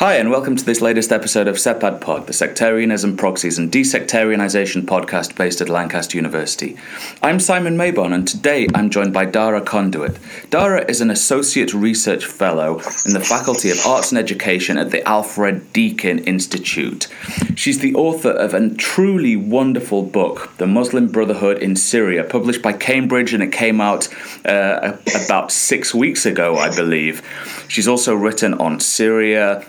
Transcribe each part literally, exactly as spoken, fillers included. Hi, and welcome to this latest episode of Sepad Pod, the Sectarianism, Proxies and Desectarianisation podcast based at Lancaster University. I'm Simon Mabon, and today I'm joined by Dara Conduit. Dara is an Associate Research Fellow in the Faculty of Arts and Education at the Alfred Deakin Institute. She's the author of a truly wonderful book, The Muslim Brotherhood in Syria, published by Cambridge, and it came out uh, about six weeks ago, I believe. She's also written on Syria,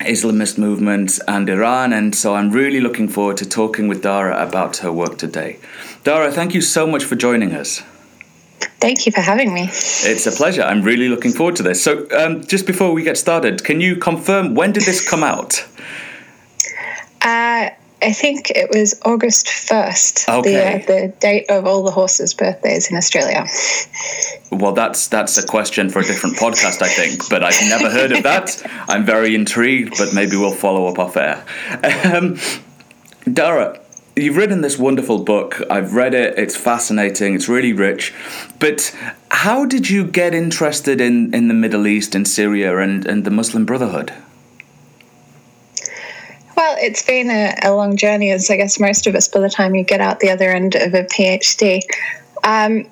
Islamist movements and Iran, and so I'm really looking forward to talking with Dara about her work today. Dara, thank you so much for joining us. Thank you for having me. It's a pleasure. I'm really looking forward to this. So um, just before we get started, can you confirm, when did this come out? Uh, I think it was August first, okay. the, uh, the date of all the horses' birthdays in Australia. Well, that's that's a question for a different podcast, I think, but I've never heard of that. I'm very intrigued, but maybe we'll follow up off air. Um, Dara, you've written this wonderful book. I've read it. It's fascinating. It's really rich. But how did you get interested in, in the Middle East and Syria and, and the Muslim Brotherhood? Well, it's been a, a long journey, as I guess most of us, by the time you get out the other end of a PhD. Um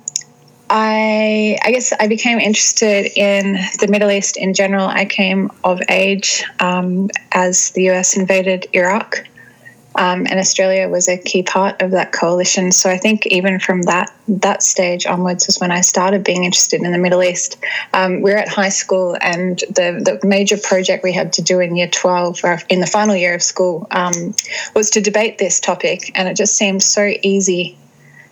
I, I guess I became interested in the Middle East in general. I came of age um, as the U S invaded Iraq, um, and Australia was a key part of that coalition. So I think even from that that stage onwards was when I started being interested in the Middle East. Um, we were at high school, and the, the major project we had to do in year twelve, or in the final year of school, um, was to debate this topic, and it just seemed so easy.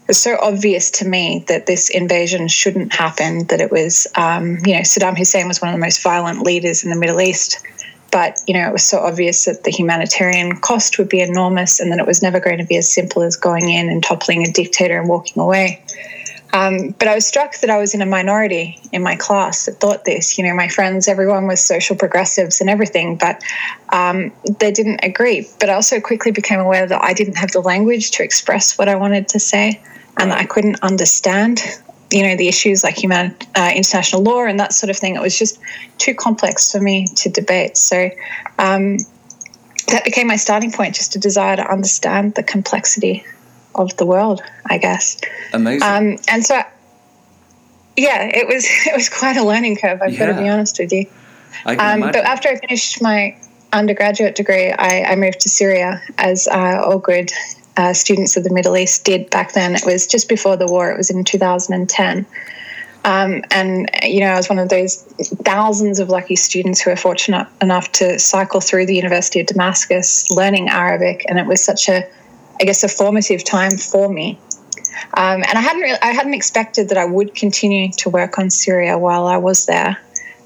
It was so obvious to me that this invasion shouldn't happen, that it was, um, you know, Saddam Hussein was one of the most violent leaders in the Middle East, but, you know, it was so obvious that the humanitarian cost would be enormous and that it was never going to be as simple as going in and toppling a dictator and walking away. Um, but I was struck that I was in a minority in my class that thought this. You know, my friends, everyone was social progressives and everything, but um, they didn't agree. But I also quickly became aware that I didn't have the language to express what I wanted to say, and that I couldn't understand, you know, the issues like human, uh, international law and that sort of thing. It was just too complex for me to debate. So um, that became my starting point, just a desire to understand the complexity of the world, I guess. Amazing. Um, and so, yeah, it was it was quite a learning curve, I've yeah. got to be honest with you. I can um, imagine. But after I finished my undergraduate degree, I, I moved to Syria, as uh, all good Uh, students of the Middle East did back then. It was just before the war. It was in two thousand ten. Um, and, you know, I was one of those thousands of lucky students who were fortunate enough to cycle through the University of Damascus learning Arabic. And it was such a, I guess, a formative time for me. Um, and I hadn't really, I hadn't expected that I would continue to work on Syria while I was there.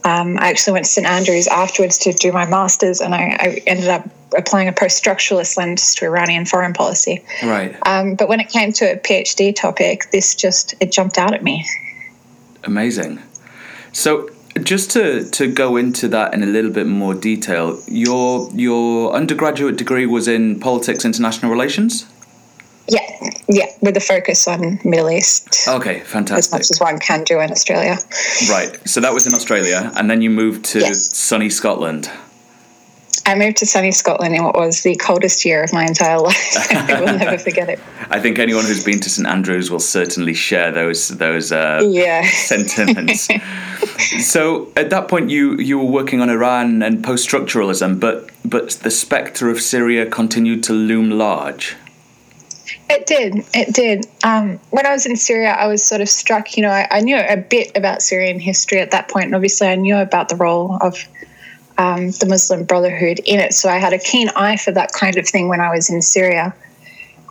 Um, I actually went to St Andrew's afterwards to do my master's, and I, I ended up applying a post-structuralist lens to Iranian foreign policy. Right. Um, but when it came to a PhD topic, this just, it jumped out at me. Amazing. So just to, to go into that in a little bit more detail, your your undergraduate degree was in politics, international relations? Yeah, yeah, with a focus on Middle East. Okay, fantastic. As much as one can do in Australia. Right, so that was in Australia, and then you moved to yes. sunny Scotland. I moved to sunny Scotland in what was the coldest year of my entire life. I will never forget it. I think anyone who's been to St Andrews will certainly share those those uh, yeah. sentiments. So at that point, you, you were working on Iran and post-structuralism, but, but the spectre of Syria continued to loom large. It did. It did. Um, when I was in Syria, I was sort of struck, you know, I, I knew a bit about Syrian history at that point, and obviously I knew about the role of um, the Muslim Brotherhood in it, so I had a keen eye for that kind of thing when I was in Syria,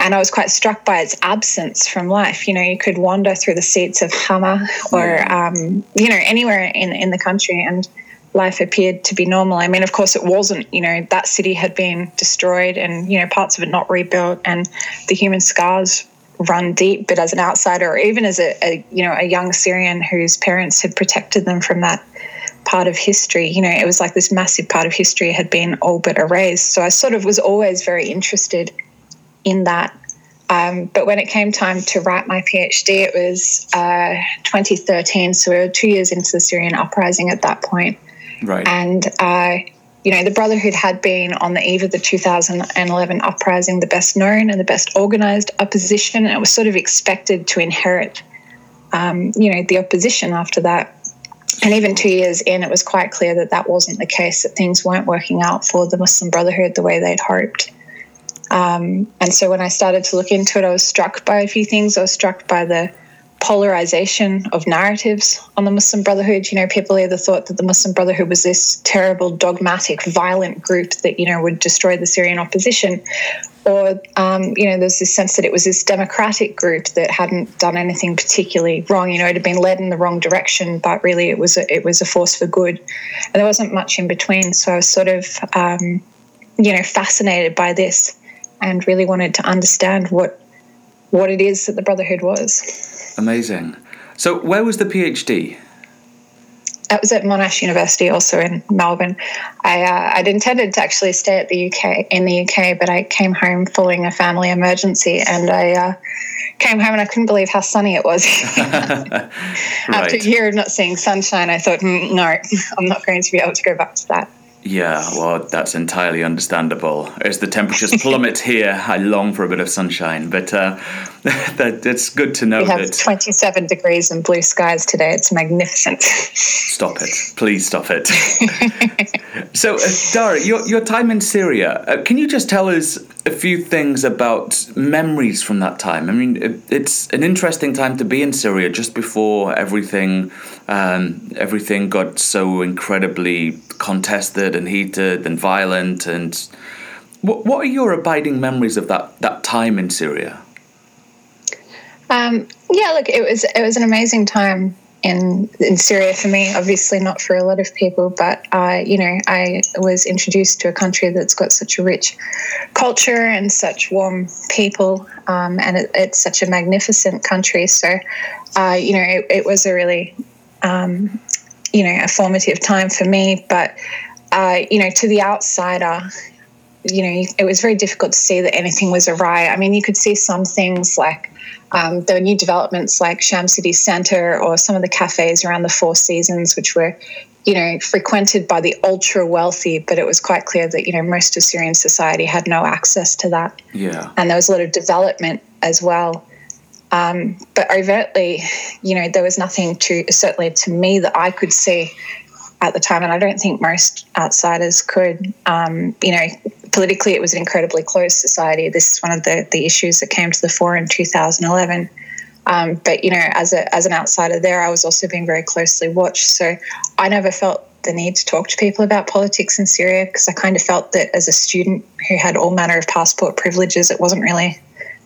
and I was quite struck by its absence from life. You know, you could wander through the streets of Hama or, um, you know, anywhere in, in the country, and life appeared to be normal. I mean, of course, it wasn't. You know, that city had been destroyed and, you know, parts of it not rebuilt, and the human scars run deep. But as an outsider, or even as a, a you know, a young Syrian whose parents had protected them from that part of history, you know, it was like this massive part of history had been all but erased. So I sort of was always very interested in that. Um, but when it came time to write my PhD, it was uh, twenty thirteen. So we were two years into the Syrian uprising at that point. Right. And uh, you know, the Brotherhood had been, on the eve of the two thousand eleven uprising, the best known and the best organised opposition, and it was sort of expected to inherit, um, you know, the opposition after that. And even two years in, it was quite clear that that wasn't the case, that things weren't working out for the Muslim Brotherhood the way they'd hoped. Um, and so when I started to look into it, I was struck by a few things. I was struck by the polarization of narratives on the Muslim Brotherhood. You know, people either thought that the Muslim Brotherhood was this terrible, dogmatic, violent group that, you know, would destroy the Syrian opposition, or, um, you know, there's this sense that it was this democratic group that hadn't done anything particularly wrong. You know, it had been led in the wrong direction, but really it was a, it was a force for good, and there wasn't much in between. So I was sort of, um, you know, fascinated by this, and really wanted to understand what what it is that the Brotherhood was. Amazing. So where was the PhD? It was at Monash University, also in Melbourne. I, uh, I'd intended to actually stay at the U K in the U K, but I came home following a family emergency, and I uh, came home and I couldn't believe how sunny it was. Right. After a year of not seeing sunshine, I thought, mm, no, I'm not going to be able to go back to that. Yeah, well, that's entirely understandable. As the temperatures plummet here, I long for a bit of sunshine. But uh, that, it's good to know that... We have that twenty-seven degrees and blue skies today. It's magnificent. Stop it. Please stop it. So, uh, Dara, your, your time in Syria, uh, can you just tell us a few things about memories from that time? I mean, it, it's an interesting time to be in Syria just before everything, um, everything got so incredibly contested and heated and violent. And what, what are your abiding memories of that, that time in Syria? Um, yeah, look, it was it was an amazing time in in Syria for me. Obviously, not for a lot of people, but uh, you know, I was introduced to a country that's got such a rich culture and such warm people, um, and it, it's such a magnificent country. So, uh, you know, it, it was a really, um, you know, a formative time for me. But uh, you know, to the outsider, you know, it was very difficult to see that anything was awry. I mean, you could see some things like. Um, there were new developments like Sham City Center or some of the cafes around the Four Seasons, which were, you know, frequented by the ultra wealthy, but it was quite clear that, you know, most of Syrian society had no access to that. Yeah. And there was a lot of development as well. Um, but overtly, you know, there was nothing to, certainly to me, that I could see at the time. And I don't think most outsiders could, um, you know, politically, it was an incredibly closed society. This is one of the, the issues that came to the fore in two thousand eleven. Um, but, you know, as a as an outsider there, I was also being very closely watched. So I never felt the need to talk to people about politics in Syria, because I kind of felt that as a student who had all manner of passport privileges, it wasn't really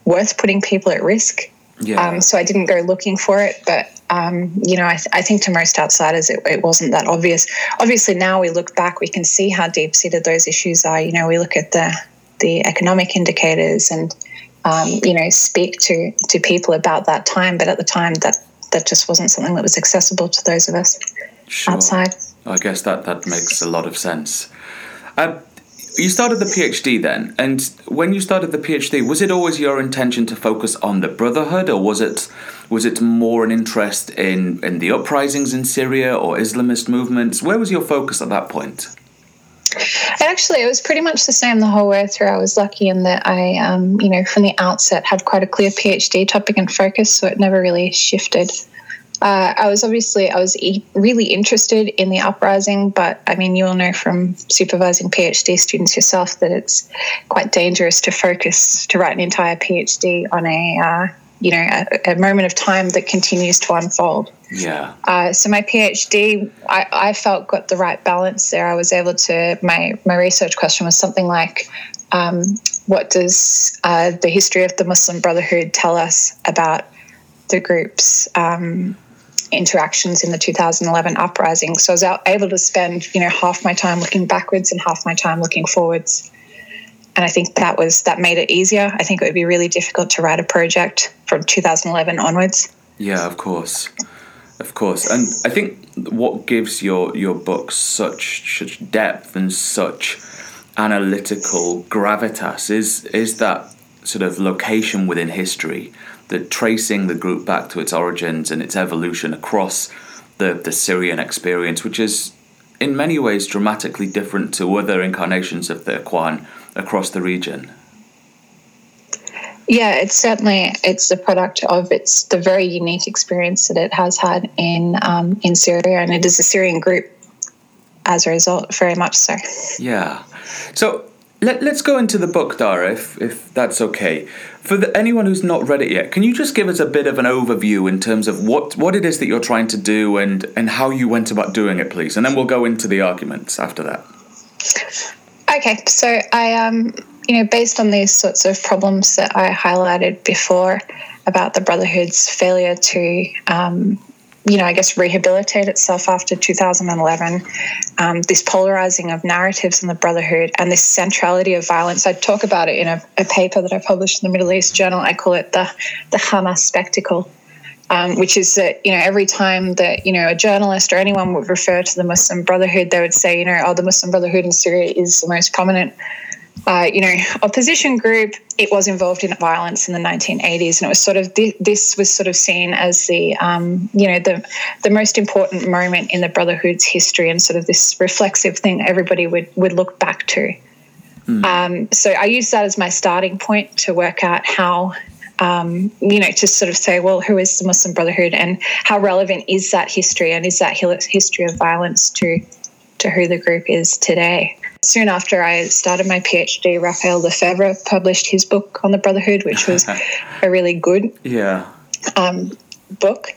worth putting people at risk. Yeah. Um, so I didn't go looking for it. But, um, you know, I, th- I think to most outsiders it, it wasn't that obvious. Obviously, now we look back, we can see how deep-seated those issues are. You know, we look at the, the economic indicators and, um, you know, speak to, to people about that time. But at the time, that, that just wasn't something that was accessible to those of us sure. outside. I guess that, that makes a lot of sense. Uh, You started the PhD then, and when you started the PhD, was it always your intention to focus on the Brotherhood, or was it was it more an interest in, in the uprisings in Syria or Islamist movements? Where was your focus at that point? Actually, it was pretty much the same the whole way through. I was lucky in that I, um, you know, from the outset had quite a clear PhD topic and focus, so it never really shifted. Uh, I was obviously, I was e- really interested in the uprising, but I mean, you all know from supervising PhD students yourself that it's quite dangerous to focus, to write an entire PhD on a, uh, you know, a, a moment of time that continues to unfold. Yeah. Uh, so my PhD, I, I felt got the right balance there. I was able to, my, my research question was something like, um, what does uh, the history of the Muslim Brotherhood tell us about the group's um, interactions in the two thousand eleven uprising? So I was able to spend, you know, half my time looking backwards and half my time looking forwards. And I think that was that made it easier. I think it would be really difficult to write a project from two thousand eleven onwards. Yeah, of course. Of course. And I think what gives your, your book such, such depth and such analytical gravitas is is that sort of location within history, the tracing the group back to its origins and its evolution across the, the Syrian experience, which is in many ways dramatically different to other incarnations of the Ikhwan across the region? Yeah, it's certainly it's the product of it's the very unique experience that it has had in um, in Syria, and it is a Syrian group as a result, very much so. Yeah. So let, let's go into the book, Dara, if, if that's okay. For the, anyone who's not read it yet, can you just give us a bit of an overview in terms of what, what it is that you're trying to do and, and how you went about doing it, please? And then we'll go into the arguments after that. Okay, so I... um. You know, based on these sorts of problems that I highlighted before about the Brotherhood's failure to, um, you know, I guess rehabilitate itself after two thousand eleven, um, this polarising of narratives in the Brotherhood and this centrality of violence. I talk about it in a, a paper that I published in the Middle East Journal. I call it the, the Hama spectacle. Um, which is that, you know, every time that, you know, a journalist or anyone would refer to the Muslim Brotherhood, they would say, you know, oh, the Muslim Brotherhood in Syria is the most prominent, uh, you know, opposition group. It was involved in violence in the nineteen eighties. And it was sort of, th- this was sort of seen as the, um, you know, the the most important moment in the Brotherhood's history and sort of this reflexive thing everybody would, would look back to. Mm. Um, so I use that as my starting point to work out how... Um, you know, to sort of say, well, who is the Muslim Brotherhood and how relevant is that history, and is that history of violence to to who the group is today? Soon after I started my PhD, Raphael LeFebvre published his book on the Brotherhood, which was a really good yeah. um, book.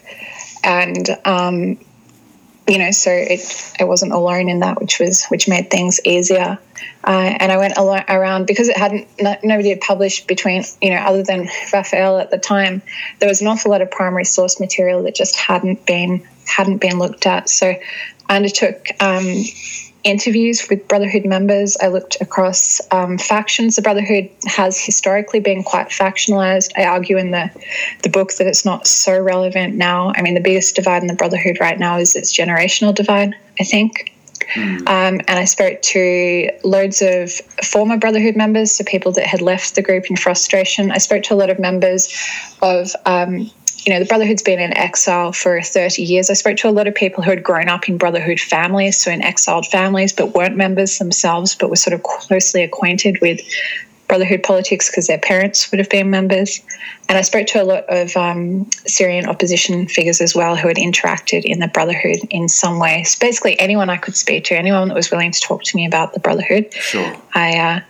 And, um, you know, so it, I wasn't alone in that, which was which made things easier. Uh, and I went al- around because it hadn't, no, nobody had published between, you know, other than Raphael at the time, there was an awful lot of primary source material that just hadn't been, hadn't been looked at. So I undertook um, interviews with Brotherhood members. I looked across um, factions. The Brotherhood has historically been quite factionalized. I argue in the, the book that it's not so relevant now. I mean, the biggest divide in the Brotherhood right now is its generational divide, I think. Mm. Um, and I spoke to loads of former Brotherhood members, so people that had left the group in frustration. I spoke to a lot of members of, um, you know, the Brotherhood's been in exile for thirty years. I spoke to a lot of people who had grown up in Brotherhood families, so in exiled families, but weren't members themselves, but were sort of closely acquainted with Brotherhood politics because their parents would have been members. And I spoke to a lot of um, Syrian opposition figures as well who had interacted in the Brotherhood in some way. So basically anyone I could speak to, anyone that was willing to talk to me about the Brotherhood, sure. I, uh,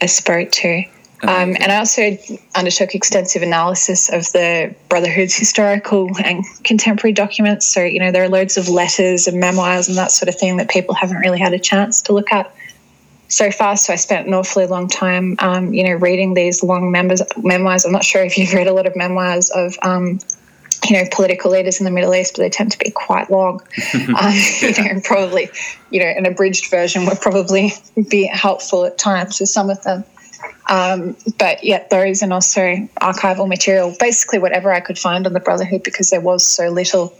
I spoke to. Um, and I also undertook extensive analysis of the Brotherhood's historical and contemporary documents. So, you know, there are loads of letters and memoirs and that sort of thing that people haven't really had a chance to look at so far. So I spent an awfully long time, um, you know, reading these long members, memoirs. I'm not sure if you've read a lot of memoirs of, um, you know, political leaders in the Middle East, but they tend to be quite long. um, you know, probably, you know, an abridged version would probably be helpful at times for some of them. Um, but yet those and also archival material, basically whatever I could find on the Brotherhood, because there was so little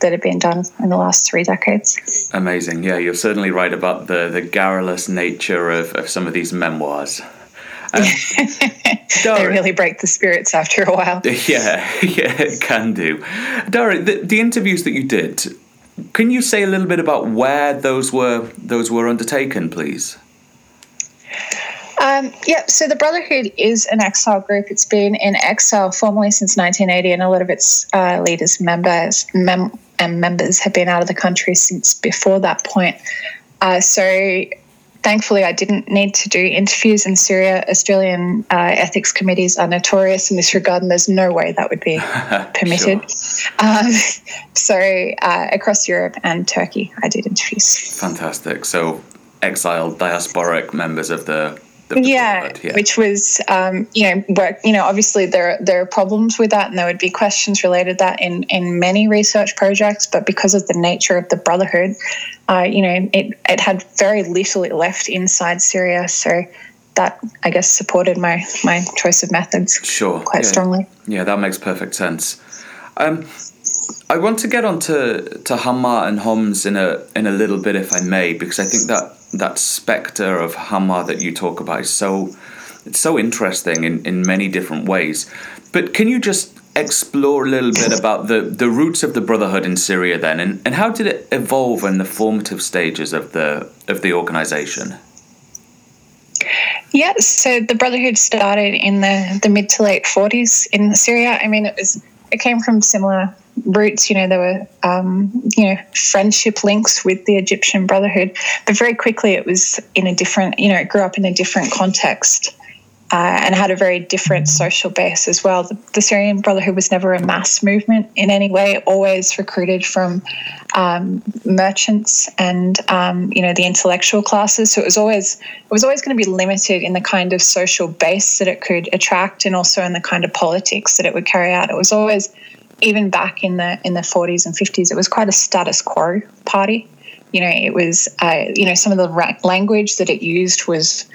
that had been done in the last three decades. Amazing. Yeah, you're certainly right about the, the garrulous nature of, of some of these memoirs. Um, Dara, they really break the spirits after a while. Yeah, yeah, it can do. Dara, the, the interviews that you did, can you say a little bit about where those were those were undertaken, please? Um, yeah, so the Brotherhood is an exile group. It's been in exile formally since nineteen eighty, and a lot of its uh, leaders members, mem- and members have been out of the country since before that point. Uh, so thankfully, I didn't need to do interviews in Syria. Australian uh, ethics committees are notorious in this regard, and there's no way that would be permitted. Sure. Um, so uh, across Europe and Turkey, I did interviews. Fantastic. So exiled diasporic members of the... Yeah, yeah, which was, um, you know, work, you know, obviously there, there are problems with that, and there would be questions related to that in, in many research projects. But because of the nature of the Brotherhood, uh, you know, it, it had very little left inside Syria. So that, I guess, supported my, my choice of methods sure. quite yeah. strongly. Yeah, that makes perfect sense. Um, I want to get on to, to Hama and Homs in a in a little bit, if I may, because I think that that spectre of Hama that you talk about is so it's so interesting in, in many different ways. But can you just explore a little bit about the, the roots of the Brotherhood in Syria then, and, and how did it evolve in the formative stages of the of the organization? Yeah, so the Brotherhood started in the, the mid to late forties in Syria. I mean, it was it came from similar roots. You know, there were um, you know friendship links with the Egyptian Brotherhood, but very quickly it was in a different. You know, it grew up in a different context. Uh, and had a very different social base as well. The, the Syrian Brotherhood was never a mass movement in any way, always recruited from um, merchants and, um, you know, the intellectual classes. So it was always it was always going to be limited in the kind of social base that it could attract and also in the kind of politics that it would carry out. It was always, even back in the in the forties and fifties, it was quite a status quo party. You know, it was, uh, you know, some of the language that it used was,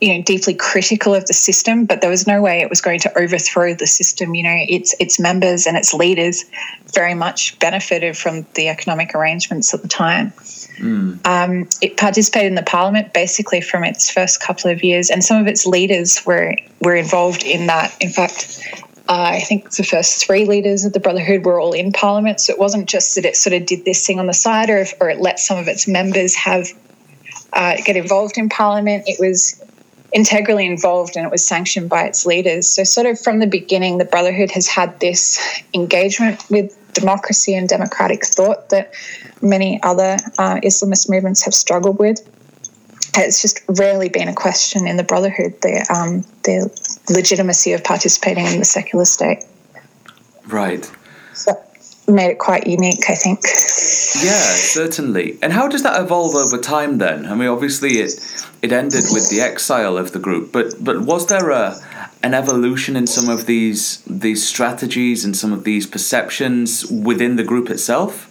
you know, deeply critical of the system, but there was no way it was going to overthrow the system. You know, its its members and its leaders very much benefited from the economic arrangements at the time. Mm. Um, it participated in the parliament basically from its first couple of years, and some of its leaders were were involved in that. In fact, uh, I think the first three leaders of the Brotherhood were all in parliament, so it wasn't just that it sort of did this thing on the side or, if, or it let some of its members have uh, get involved in parliament. It was integrally involved and it was sanctioned by its leaders. So sort of from the beginning, the Brotherhood has had this engagement with democracy and democratic thought that many other uh, Islamist movements have struggled with. It's just rarely been a question in the Brotherhood, the, um, the legitimacy of participating in the secular state. Right. So made it quite unique, I think. Yeah, certainly. And how does that evolve over time then? I mean, obviously it it ended with the exile of the group, but but was there a an evolution in some of these these strategies and some of these perceptions within the group itself?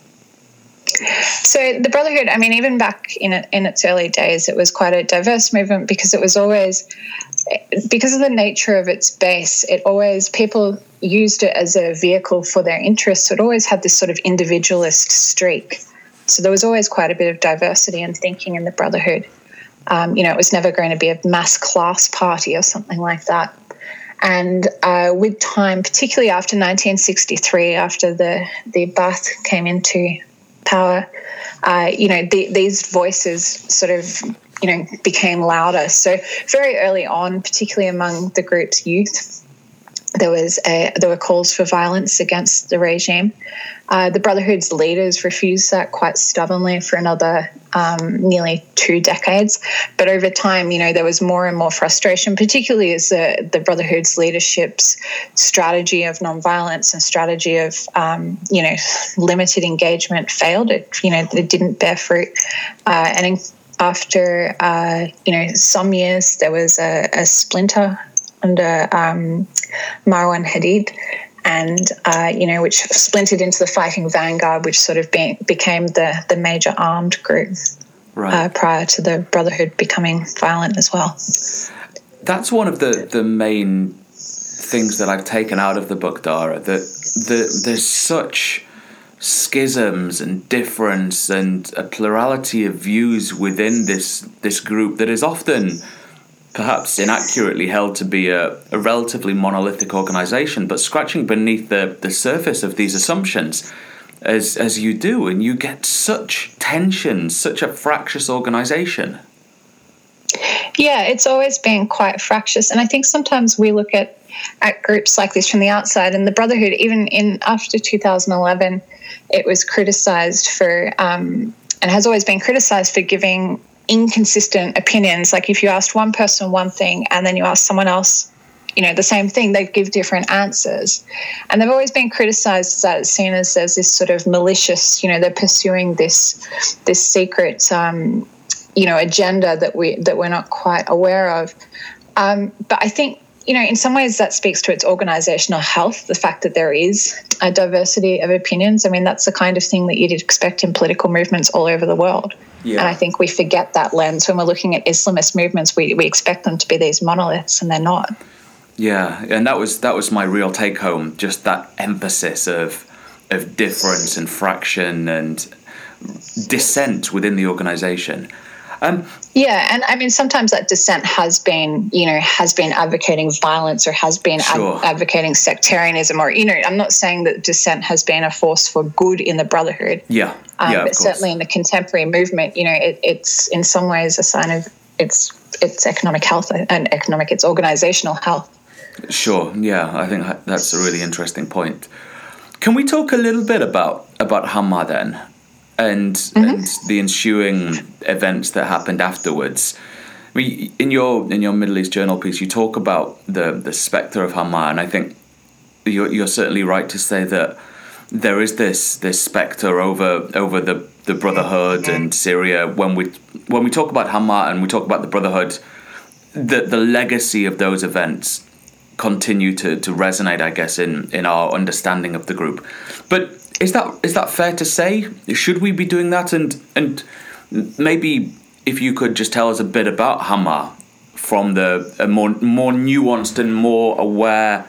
So the Brotherhood, I mean, even back in it, in its early days, it was quite a diverse movement because it was always, because of the nature of its base, it always, people used it as a vehicle for their interests. It always had this sort of individualist streak. So there was always quite a bit of diversity and thinking in the Brotherhood. Um, you know, it was never going to be a mass class party or something like that. And uh, with time, particularly after nineteen sixty-three, after the, the Ba'ath came into power, uh, you know, the, these voices sort of, you know, became louder. So very early on, particularly among the group's youth, there was a, there were calls for violence against the regime. Uh, the Brotherhood's leaders refused that quite stubbornly for another um, nearly two decades. But over time, you know, there was more and more frustration, particularly as the, the Brotherhood's leadership's strategy of nonviolence and strategy of, um, you know, limited engagement failed. It, you know, it didn't bear fruit. Uh, and in, after, uh, you know, some years there was a, a splinter under um, Marwan Hadid, and uh, you know, which splintered into the Fighting Vanguard, which sort of be- became the, the major armed group right. uh, prior to the Brotherhood becoming violent as well. That's one of the, the main things that I've taken out of the book, Dara. That the, there's such schisms and difference and a plurality of views within this this group that is often, perhaps inaccurately, held to be a, a relatively monolithic organisation, but scratching beneath the, the surface of these assumptions, as as you do, and you get such tension, such a fractious organisation. Yeah, it's always been quite fractious, and I think sometimes we look at, at groups like this from the outside, and the Brotherhood, even in after two thousand eleven, it was criticised for, um, and has always been criticised for giving inconsistent opinions. Like if you asked one person one thing and then you asked someone else, you know, the same thing, they'd give different answers. And they've always been criticised as seen as there's this sort of malicious, you know, they're pursuing this this secret, um, you know, agenda that we that we're not quite aware of. Um, but I think, you know, in some ways that speaks to its organisational health, the fact that there is a diversity of opinions. I mean, that's the kind of thing that you'd expect in political movements all over the world. Yeah. And I think we forget that lens. When we're looking at Islamist movements, we, we expect them to be these monoliths, and they're not. Yeah, and that was that was my real take-home, just that emphasis of of difference and fraction and dissent within the organisation. Um, yeah, and I mean, sometimes that dissent has been, you know, has been advocating violence or has been sure. ad- advocating sectarianism or, you know, I'm not saying that dissent has been a force for good in the Brotherhood. Yeah, um, yeah, but certainly in the contemporary movement, you know, it, it's in some ways a sign of its its economic health and economic, its organizational health. Sure, yeah, I think that's a really interesting point. Can we talk a little bit about, about Hama then? And, mm-hmm. and the ensuing events that happened afterwards. I mean, in your in your Middle East Journal piece, you talk about the, the spectre of Hama, and I think you're, you're certainly right to say that there is this this spectre over over the, the Brotherhood and Syria. When we when we talk about Hama and we talk about the Brotherhood, the the legacy of those events continue to, to resonate, I guess, in, in our understanding of the group. But Is that is that fair to say? Should we be doing that? And and maybe if you could just tell us a bit about Hama from the a more more nuanced and more aware,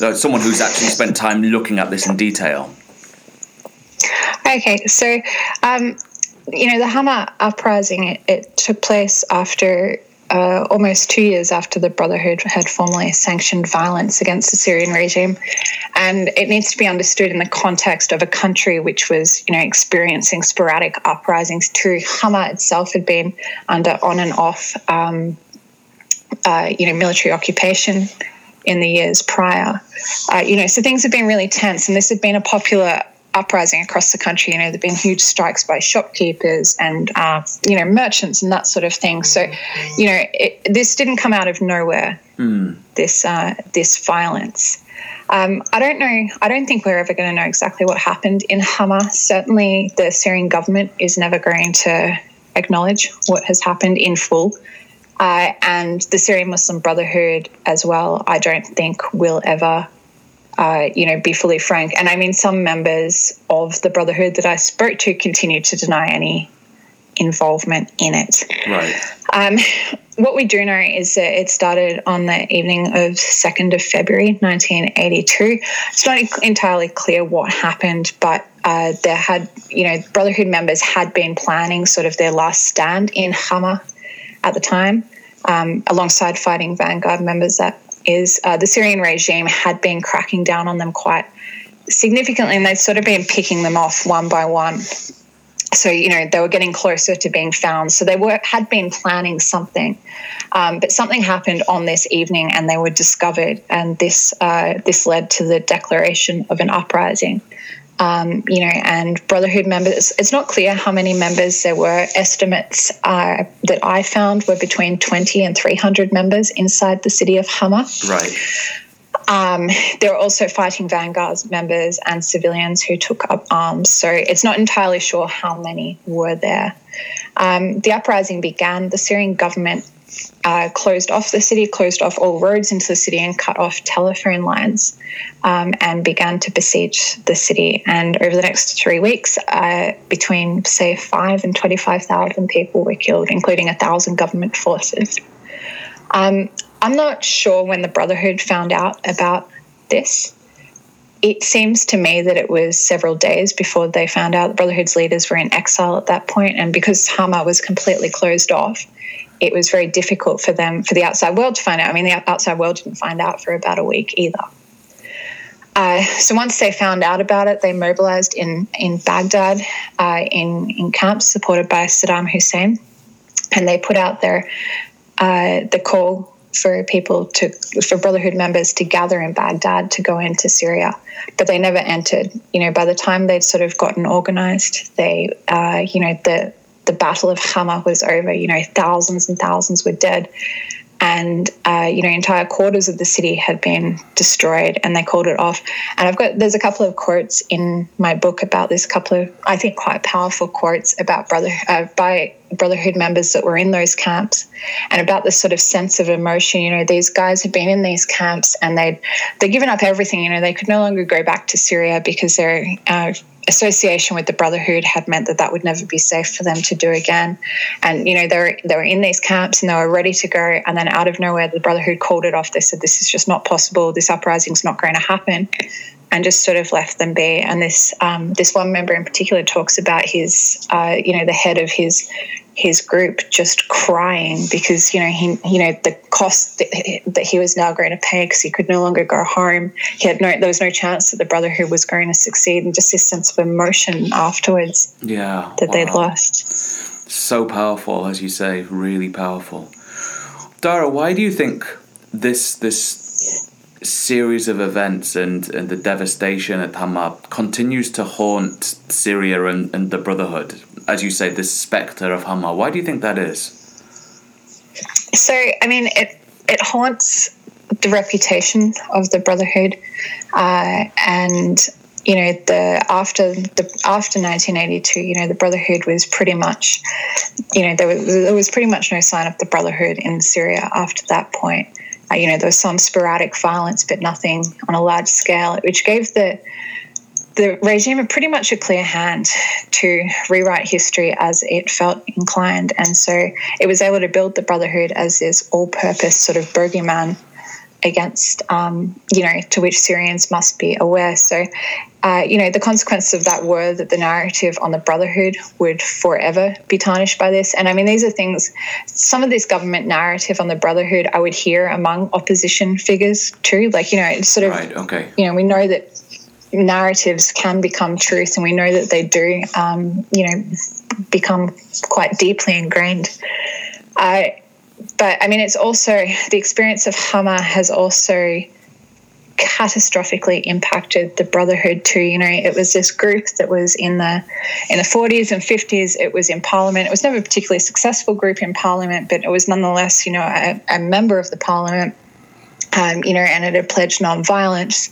uh, someone who's actually spent time looking at this in detail. Okay, so um, you know the Hama uprising it, it took place after uh, almost two years after the Brotherhood had formally sanctioned violence against the Syrian regime. And it needs to be understood in the context of a country which was, you know, experiencing sporadic uprisings too. Hama itself had been under on and off, um, uh, you know, military occupation in the years prior. Uh, you know, so things have been really tense, and this had been a popular uprising across the country. You know, there've been huge strikes by shopkeepers and uh, you know merchants and that sort of thing. So, you know, it, this didn't come out of nowhere. Mm. This uh, this violence. Um, I don't know. I don't think we're ever going to know exactly what happened in Hama. Certainly, the Syrian government is never going to acknowledge what has happened in full, uh, and the Syrian Muslim Brotherhood as well. I don't think will ever, uh, you know, be fully frank. And I mean, some members of the Brotherhood that I spoke to continue to deny any involvement in it. Right. Um, what we do know is that it started on the evening of second of February nineteen eighty-two. It's not entirely clear what happened, but uh, there had, you know, Brotherhood members had been planning sort of their last stand in Hama at the time, um, alongside Fighting Vanguard members. That is, uh, the Syrian regime had been cracking down on them quite significantly, and they'd sort of been picking them off one by one. So, you know, they were getting closer to being found. So they were had been planning something, um, but something happened on this evening, and they were discovered. And this uh, this led to the declaration of an uprising. Um, you know, and Brotherhood members. It's not clear how many members there were. Estimates uh, that I found were between twenty and three hundred members inside the city of Hama. Right. Um, there were also Fighting Vanguard members and civilians who took up arms, so it's not entirely sure how many were there. Um, the uprising began. The Syrian government uh, closed off the city, closed off all roads into the city and cut off telephone lines, um, and began to besiege the city. And over the next three weeks, uh, between, say, five and twenty-five thousand people were killed, including one thousand government forces. Um, I'm not sure when the Brotherhood found out about this. It seems to me that it was several days before they found out. The Brotherhood's leaders were in exile at that point, and because Hama was completely closed off, it was very difficult for them, for the outside world to find out. I mean, the outside world didn't find out for about a week either. Uh, so once they found out about it, they mobilized in, in Baghdad, uh, in, in camps supported by Saddam Hussein, and they put out their uh, the call for people to, for Brotherhood members to gather in Baghdad to go into Syria, but they never entered. You know, by the time they'd sort of gotten organized, they, uh, you know, the the Battle of Hama was over. You know, thousands and thousands were dead, and uh, you know, entire quarters of the city had been destroyed, and they called it off. And I've got there's a couple of quotes in my book about this. Couple of I think quite powerful quotes about brother uh, by. Brotherhood members that were in those camps, and about this sort of sense of emotion. You know, these guys had been in these camps, and they'd they'd given up everything. You know, they could no longer go back to Syria because their uh, association with the Brotherhood had meant that that would never be safe for them to do again. And you know, they were they were in these camps and they were ready to go, and then out of nowhere, the Brotherhood called it off. They said, "This is just not possible. This uprising's not going to happen." and just sort of left them be. And this um, this one member in particular talks about his, uh, you know, the head of his his group just crying because, you know, he, you know, the cost that he, that he was now going to pay because he could no longer go home. He had no, there was no chance that the brotherhood was going to succeed, and just this sense of emotion afterwards. Yeah, that wow. they'd lost. So powerful, as you say, really powerful. Dara, why do you think this this series of events and, and the devastation at Hama continues to haunt Syria and, and the brotherhood? As you say, this spectre of Hama. Why do you think that is? So, I mean, it it haunts the reputation of the Brotherhood, uh, and you know, the after the after nineteen eighty-two, you know, the Brotherhood was pretty much, you know, there was, there was pretty much no sign of the Brotherhood in Syria after that point. Uh, you know, there was some sporadic violence, but nothing on a large scale, which gave the the regime had pretty much a clear hand to rewrite history as it felt inclined. And so it was able to build the Brotherhood as this all-purpose sort of bogeyman against, um, you know, to which Syrians must be aware. So, uh, you know, the consequences of that were that the narrative on the Brotherhood would forever be tarnished by this. And I mean, these are things, some of this government narrative on the Brotherhood I would hear among opposition figures too. Like, you know, it's sort of, right, okay. you know, we know that narratives can become truth, and we know that they do, um, you know, become quite deeply ingrained. Uh, but, I mean, it's also, the experience of Hama has also catastrophically impacted the Brotherhood too. You know, it was this group that was in the in the forties and fifties. It was in Parliament. It was never a particularly successful group in Parliament, but it was nonetheless, you know, a, a member of the Parliament. Um, you know, and it had pledged non-violence.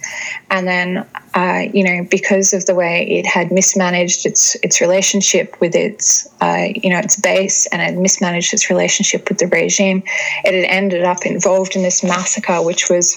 And then, uh, you know, because of the way it had mismanaged its its relationship with its, uh, you know, its base, and had mismanaged its relationship with the regime, it had ended up involved in this massacre, which was,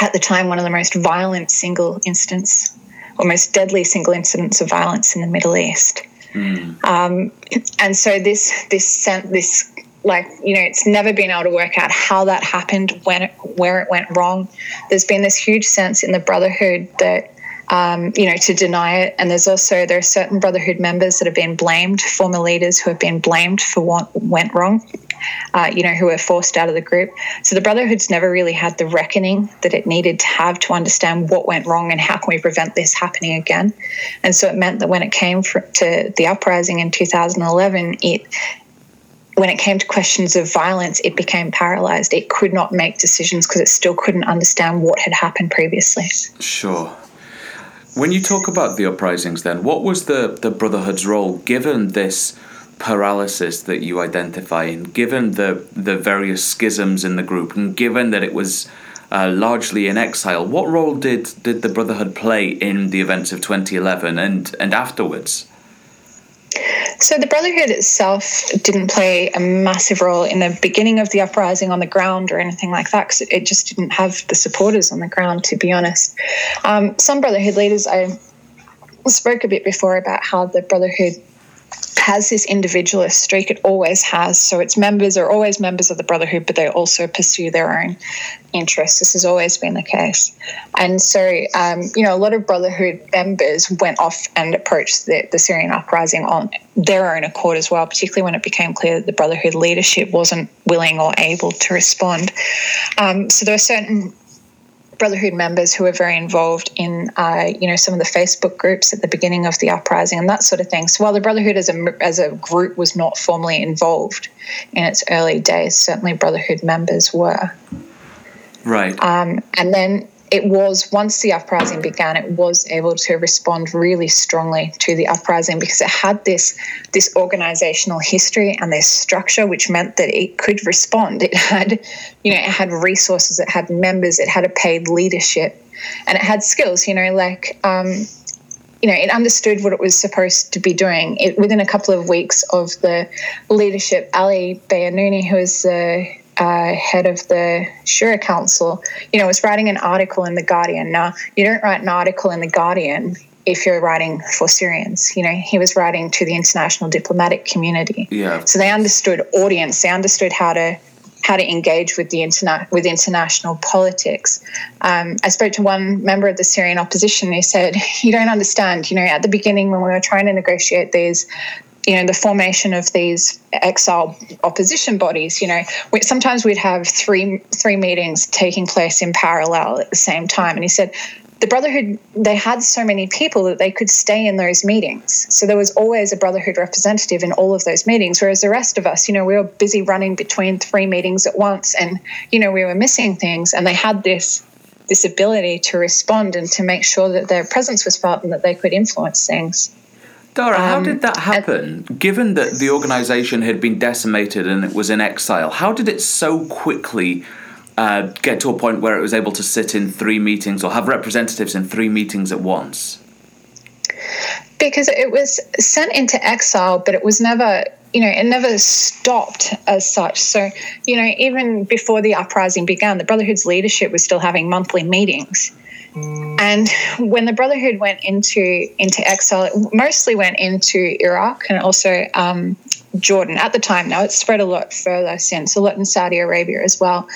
at the time, one of the most violent single instance, or most deadly single incidents of violence in the Middle East. Mm. Um, and so this this this. Like, you know, it's never been able to work out how that happened, when it, where it went wrong. There's been this huge sense in the Brotherhood that, um, you know, to deny it. And there's also, there are certain Brotherhood members that have been blamed, former leaders who have been blamed for what went wrong, uh, you know, who were forced out of the group. So the Brotherhood's never really had the reckoning that it needed to have to understand what went wrong and how can we prevent this happening again. And so it meant that when it came for, to the uprising in two thousand eleven, it... when it came to questions of violence, it became paralyzed. It could not make decisions because it still couldn't understand what had happened previously. Sure. When you talk about the uprisings then, what was the, the Brotherhood's role given this paralysis that you identify and given the, the various schisms in the group and given that it was uh, largely in exile? What role did, did the Brotherhood play in the events of twenty eleven and, and afterwards? So the Brotherhood itself didn't play a massive role in the beginning of the uprising on the ground or anything like that, because it just didn't have the supporters on the ground, to be honest. Um, some Brotherhood leaders, I spoke a bit before about how the Brotherhood has this individualist streak. It always has. So its members are always members of the Brotherhood, but they also pursue their own interests. This has always been the case. And so, um, you know, a lot of Brotherhood members went off and approached the, the Syrian uprising on their own accord as well, particularly when it became clear that the Brotherhood leadership wasn't willing or able to respond. Um, so there are certain Brotherhood members who were very involved in, uh, you know, some of the Facebook groups at the beginning of the uprising and that sort of thing. So while the Brotherhood as a, as a group was not formally involved in its early days, certainly Brotherhood members were. Right. Um, and then it was, once the uprising began, it was able to respond really strongly to the uprising because it had this this organizational history and this structure, which meant that it could respond. It had, you know, it had resources, it had members, it had a paid leadership, and it had skills, you know, like, um, you know, it understood what it was supposed to be doing. It, within a couple of weeks of the leadership, Ali Bayanuni, who is the uh, Uh, head of the Shura Council, you know, was writing an article in The Guardian. Now, you don't write an article in The Guardian if you're writing for Syrians. You know, he was writing to the international diplomatic community. Yeah. So they understood audience. They understood how to how to engage with the interna- with international politics. Um, I spoke to one member of the Syrian opposition who said, you don't understand, you know, at the beginning when we were trying to negotiate these, you know, the formation of these exile opposition bodies, you know, we, sometimes we'd have three three meetings taking place in parallel at the same time. And he said, the Brotherhood, they had so many people that they could stay in those meetings. So there was always a Brotherhood representative in all of those meetings, whereas the rest of us, you know, we were busy running between three meetings at once and, you know, we were missing things. And they had this this ability to respond and to make sure that their presence was felt and that they could influence things. Dara, how um, did that happen? Uh, Given that the organisation had been decimated and it was in exile, how did it so quickly uh, get to a point where it was able to sit in three meetings or have representatives in three meetings at once? Because it was sent into exile, but it was never, you know, it never stopped as such. So, you know, even before the uprising began, the Brotherhood's leadership was still having monthly meetings. And when the Brotherhood went into into exile, it mostly went into Iraq and also um, Jordan at the time. Now it's spread a lot further since, a lot in Saudi Arabia as well.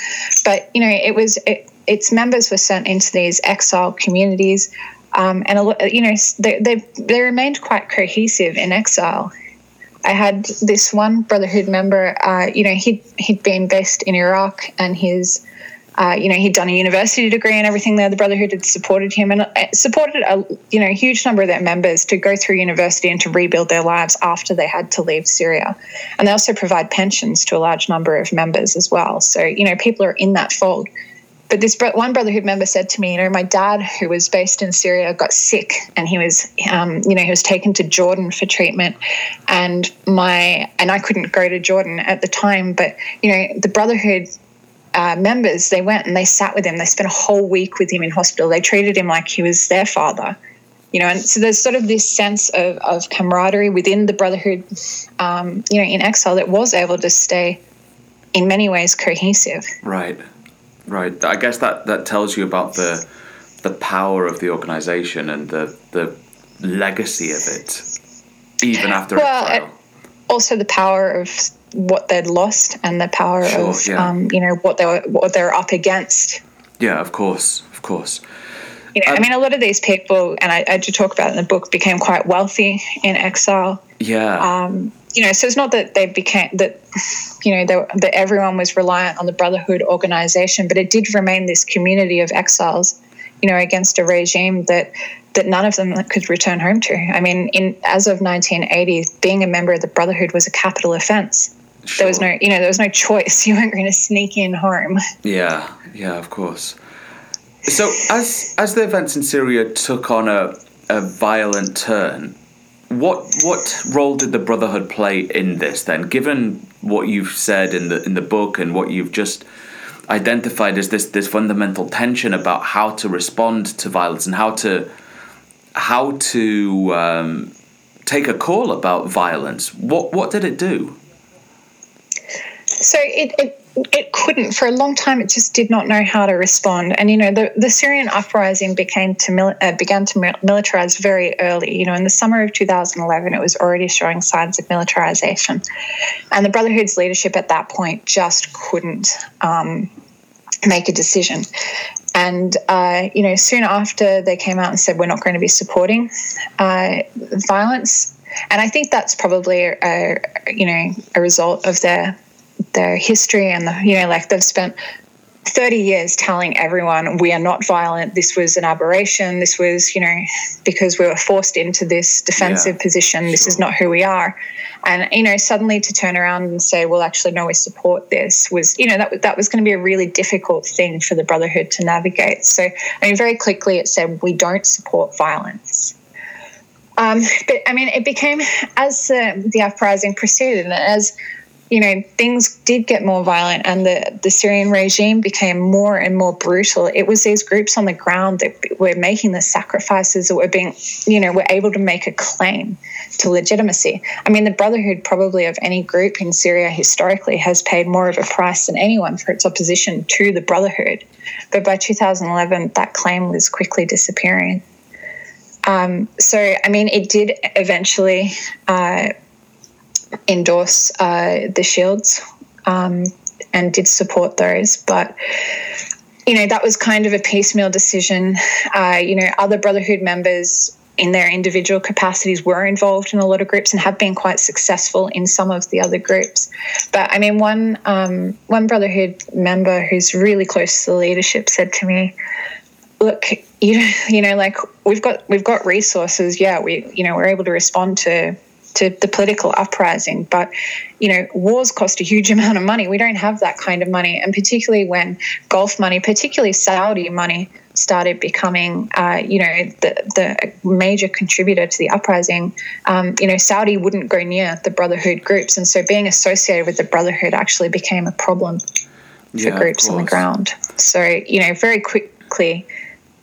But you know, it was it, its members were sent into these exile communities, um, and a, you know they, they they remained quite cohesive in exile. I had this one Brotherhood member. Uh, you know, he he'd been based in Iraq, and his. Uh, you know, he'd done a university degree and everything there. The Brotherhood had supported him and supported a you know huge number of their members to go through university and to rebuild their lives after they had to leave Syria. And they also provide pensions to a large number of members as well. So, you know, people are in that fold. But this one Brotherhood member said to me, you know, my dad, who was based in Syria, got sick and he was, um, you know, he was taken to Jordan for treatment, and my and I couldn't go to Jordan at the time. But, you know, the Brotherhood Uh, members, they went and they sat with him. They spent a whole week with him in hospital. They treated him like he was their father, you know. And so there's sort of this sense of, of camaraderie within the Brotherhood, um, you know, in exile that was able to stay in many ways cohesive. Right, right. I guess that, that tells you about the the power of the organisation and the the legacy of it, even after well, exile. It, also the power of what they'd lost and the power sure, of yeah. um, you know what they were what they're up against. Yeah, of course, of course. You know, um, I mean, a lot of these people, and I, I do talk about it in the book, became quite wealthy in exile. Yeah. Um, you know, so it's not that they became that. You know, they were, that everyone was reliant on the Brotherhood organization, but it did remain this community of exiles. You know, against a regime that that none of them could return home to. I mean, in as of nineteen eighty, being a member of the Brotherhood was a capital offence. Sure. There was no, you know, there was no choice. You weren't going to sneak in home. Yeah, yeah, of course. So as as the events in Syria took on a a violent turn, what what role did the Brotherhood play in this then? Given what you've said in the in the book and what you've just identified as this this fundamental tension about how to respond to violence and how to how to um, take a call about violence. What what did it do? So it, it it couldn't for a long time. It just did not know how to respond. And you know the, the Syrian uprising became to mil, uh, began to militarize very early. You know, in the summer of two thousand eleven, it was already showing signs of militarization, and the Brotherhood's leadership at that point just couldn't um, make a decision. And uh, you know, soon after they came out and said, "We're not going to be supporting uh, violence," and I think that's probably a, a you know a result of their. their history and the, you know, like they've spent thirty years telling everyone we are not violent. This was an aberration. This was, you know, because we were forced into this defensive yeah, position. This sure. is not who we are. And, you know, suddenly to turn around and say, well, actually, no, we support this was, you know, that, that was going to be a really difficult thing for the Brotherhood to navigate. So, I mean, very quickly it said, we don't support violence. Um, but, I mean, it became, as uh, the uprising proceeded and as, you know, things did get more violent and the, the Syrian regime became more and more brutal. It was these groups on the ground that were making the sacrifices that were being, you know, were able to make a claim to legitimacy. I mean, the Brotherhood probably of any group in Syria historically has paid more of a price than anyone for its opposition to the Brotherhood. But by two thousand eleven, that claim was quickly disappearing. Um, so, I mean, it did eventually... Uh, endorse uh, the shields um, and did support those. But, you know, that was kind of a piecemeal decision. Uh, you know, other Brotherhood members in their individual capacities were involved in a lot of groups and have been quite successful in some of the other groups. But, I mean, one um, one Brotherhood member who's really close to the leadership said to me, look, you know, you know, like we've got we've got resources. Yeah, we you know we're able to respond to to the political uprising, but you know, wars cost a huge amount of money. We don't have that kind of money, and particularly when Gulf money, particularly Saudi money, started becoming uh, you know the the major contributor to the uprising. Um, you know, Saudi wouldn't go near the Brotherhood groups, and so being associated with the Brotherhood actually became a problem for yeah, groups on the ground. So you know, very quickly,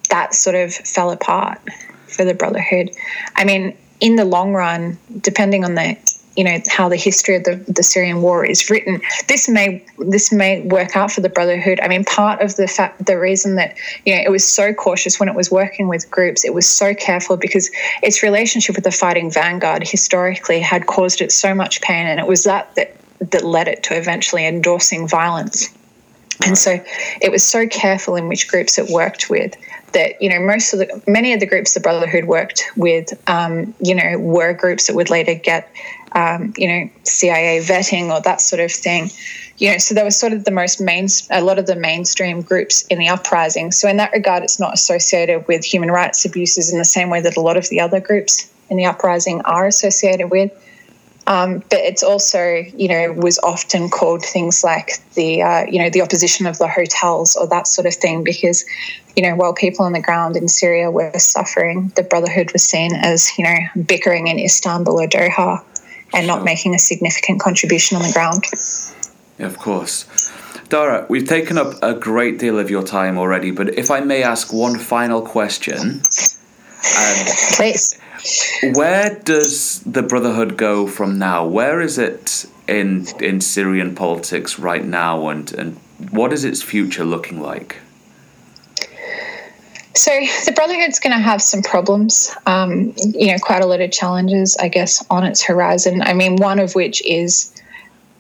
that sort of fell apart for the Brotherhood. I mean, in the long run, depending on the, you know, how the history of the, the Syrian war is written, this may this may work out for the Brotherhood. I mean, part of the fa- the reason that, you know, it was so cautious when it was working with groups, it was so careful because its relationship with the fighting vanguard historically had caused it so much pain, and it was that that, that led it to eventually endorsing violence. Right. And so it was so careful in which groups it worked with that, you know, most of the, many of the groups the Brotherhood worked with, um, you know, were groups that would later get, um, you know, C I A vetting or that sort of thing. You know, so there was sort of the most main, a lot of the mainstream groups in the uprising. So in that regard, it's not associated with human rights abuses in the same way that a lot of the other groups in the uprising are associated with. Um, but it's also, you know, was often called things like the, uh, you know, the opposition of the hotels or that sort of thing because, you know, while people on the ground in Syria were suffering, the Brotherhood was seen as, you know, bickering in Istanbul or Doha and not making a significant contribution on the ground. Yeah, of course. Dara, we've taken up a great deal of your time already, but if I may ask one final question. Um, Please. Where does the Brotherhood go from now? Where is it in in Syrian politics right now, and, and what is its future looking like? So the Brotherhood's going to have some problems, um, you know, quite a lot of challenges, I guess, on its horizon. I mean, one of which is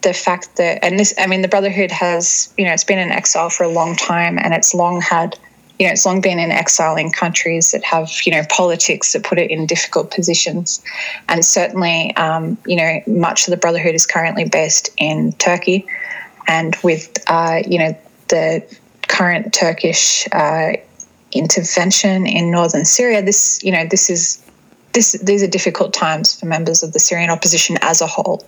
the fact that, and this, I mean, the Brotherhood has, you know, it's been in exile for a long time, and it's long had You know, it's long been in exile in countries that have, you know, politics that put it in difficult positions. And certainly, um, you know, much of the Brotherhood is currently based in Turkey. And with, uh, you know, the current Turkish uh, intervention in northern Syria, this, you know, this is, this, these are difficult times for members of the Syrian opposition as a whole.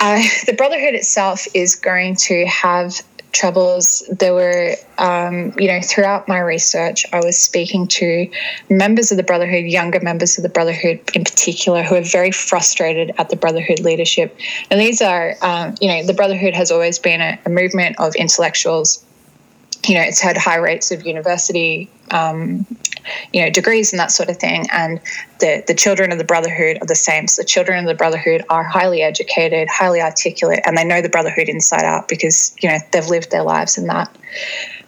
Uh, the Brotherhood itself is going to have troubles. There were, um, you know, throughout my research, I was speaking to members of the Brotherhood, younger members of the Brotherhood in particular, who are very frustrated at the Brotherhood leadership. And these are, um, you know, the Brotherhood has always been a, a movement of intellectuals. You know, it's had high rates of university, um, you know, degrees and that sort of thing. And the, the children of the Brotherhood are the same. So the children of the Brotherhood are highly educated, highly articulate, and they know the Brotherhood inside out because, you know, they've lived their lives in that.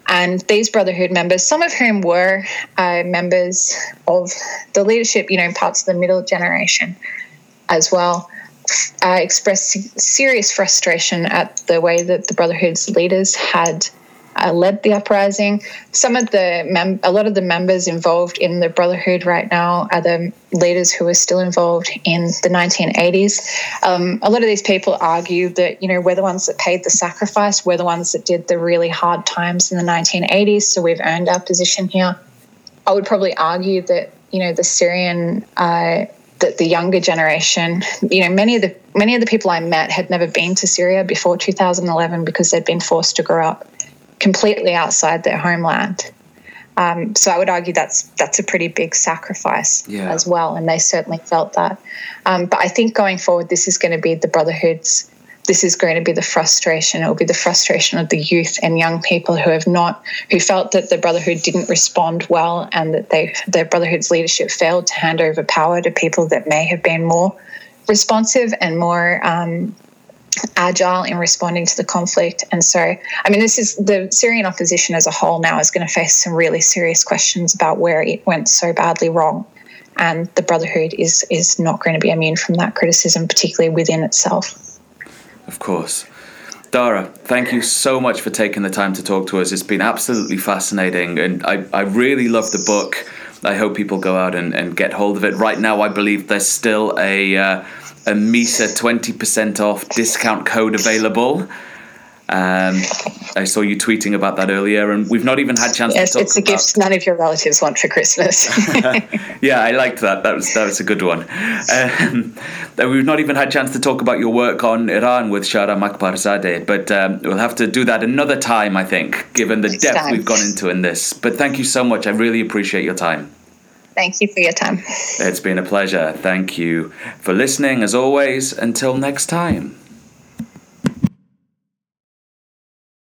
And these Brotherhood members, some of whom were uh, members of the leadership, you know, parts of the middle generation as well, uh, expressed serious frustration at the way that the Brotherhood's leaders had Uh, led the uprising. Some of the mem- a lot of the members involved in the Brotherhood right now are the leaders who are still involved in the nineteen eighties. Um, a lot of these people argue that, you know, we're the ones that paid the sacrifice, we're the ones that did the really hard times in the nineteen eighties, so we've earned our position here. I would probably argue that, you know, the Syrian uh, that the younger generation, you know, many of the many of the people I met had never been to Syria before two thousand eleven because they'd been forced to grow up completely outside their homeland. Um, so I would argue that's that's a pretty big sacrifice yeah. as well, and they certainly felt that. Um, but I think going forward, this is going to be the Brotherhood's, this is going to be the frustration. It will be the frustration of the youth and young people who have not, who felt that the Brotherhood didn't respond well and that they, the Brotherhood's leadership failed to hand over power to people that may have been more responsive and more um agile in responding to the conflict. And so, I mean, this is the Syrian opposition as a whole now is going to face some really serious questions about where it went so badly wrong. And the Brotherhood is, is not going to be immune from that criticism, particularly within itself. Of course. Dara, thank you so much for taking the time to talk to us. It's been absolutely fascinating, and I, I really love the book. I hope people go out and, and get hold of it. Right now, I believe there's still a uh, a MESA twenty percent off discount code available. Um, I saw you tweeting about that earlier, and we've not even had a chance yes, to talk about Yes, it's a gift none of your relatives want for Christmas. Yeah, I liked that. That was that was a good one. Um, we've not even had a chance to talk about your work on Iran with Shahram Akbarzadeh, but um, we'll have to do that another time, I think, given the Next depth time. we've gone into in this. But thank you so much. I really appreciate your time. Thank you for your time. It's been a pleasure. Thank you for listening, as always. Until next time.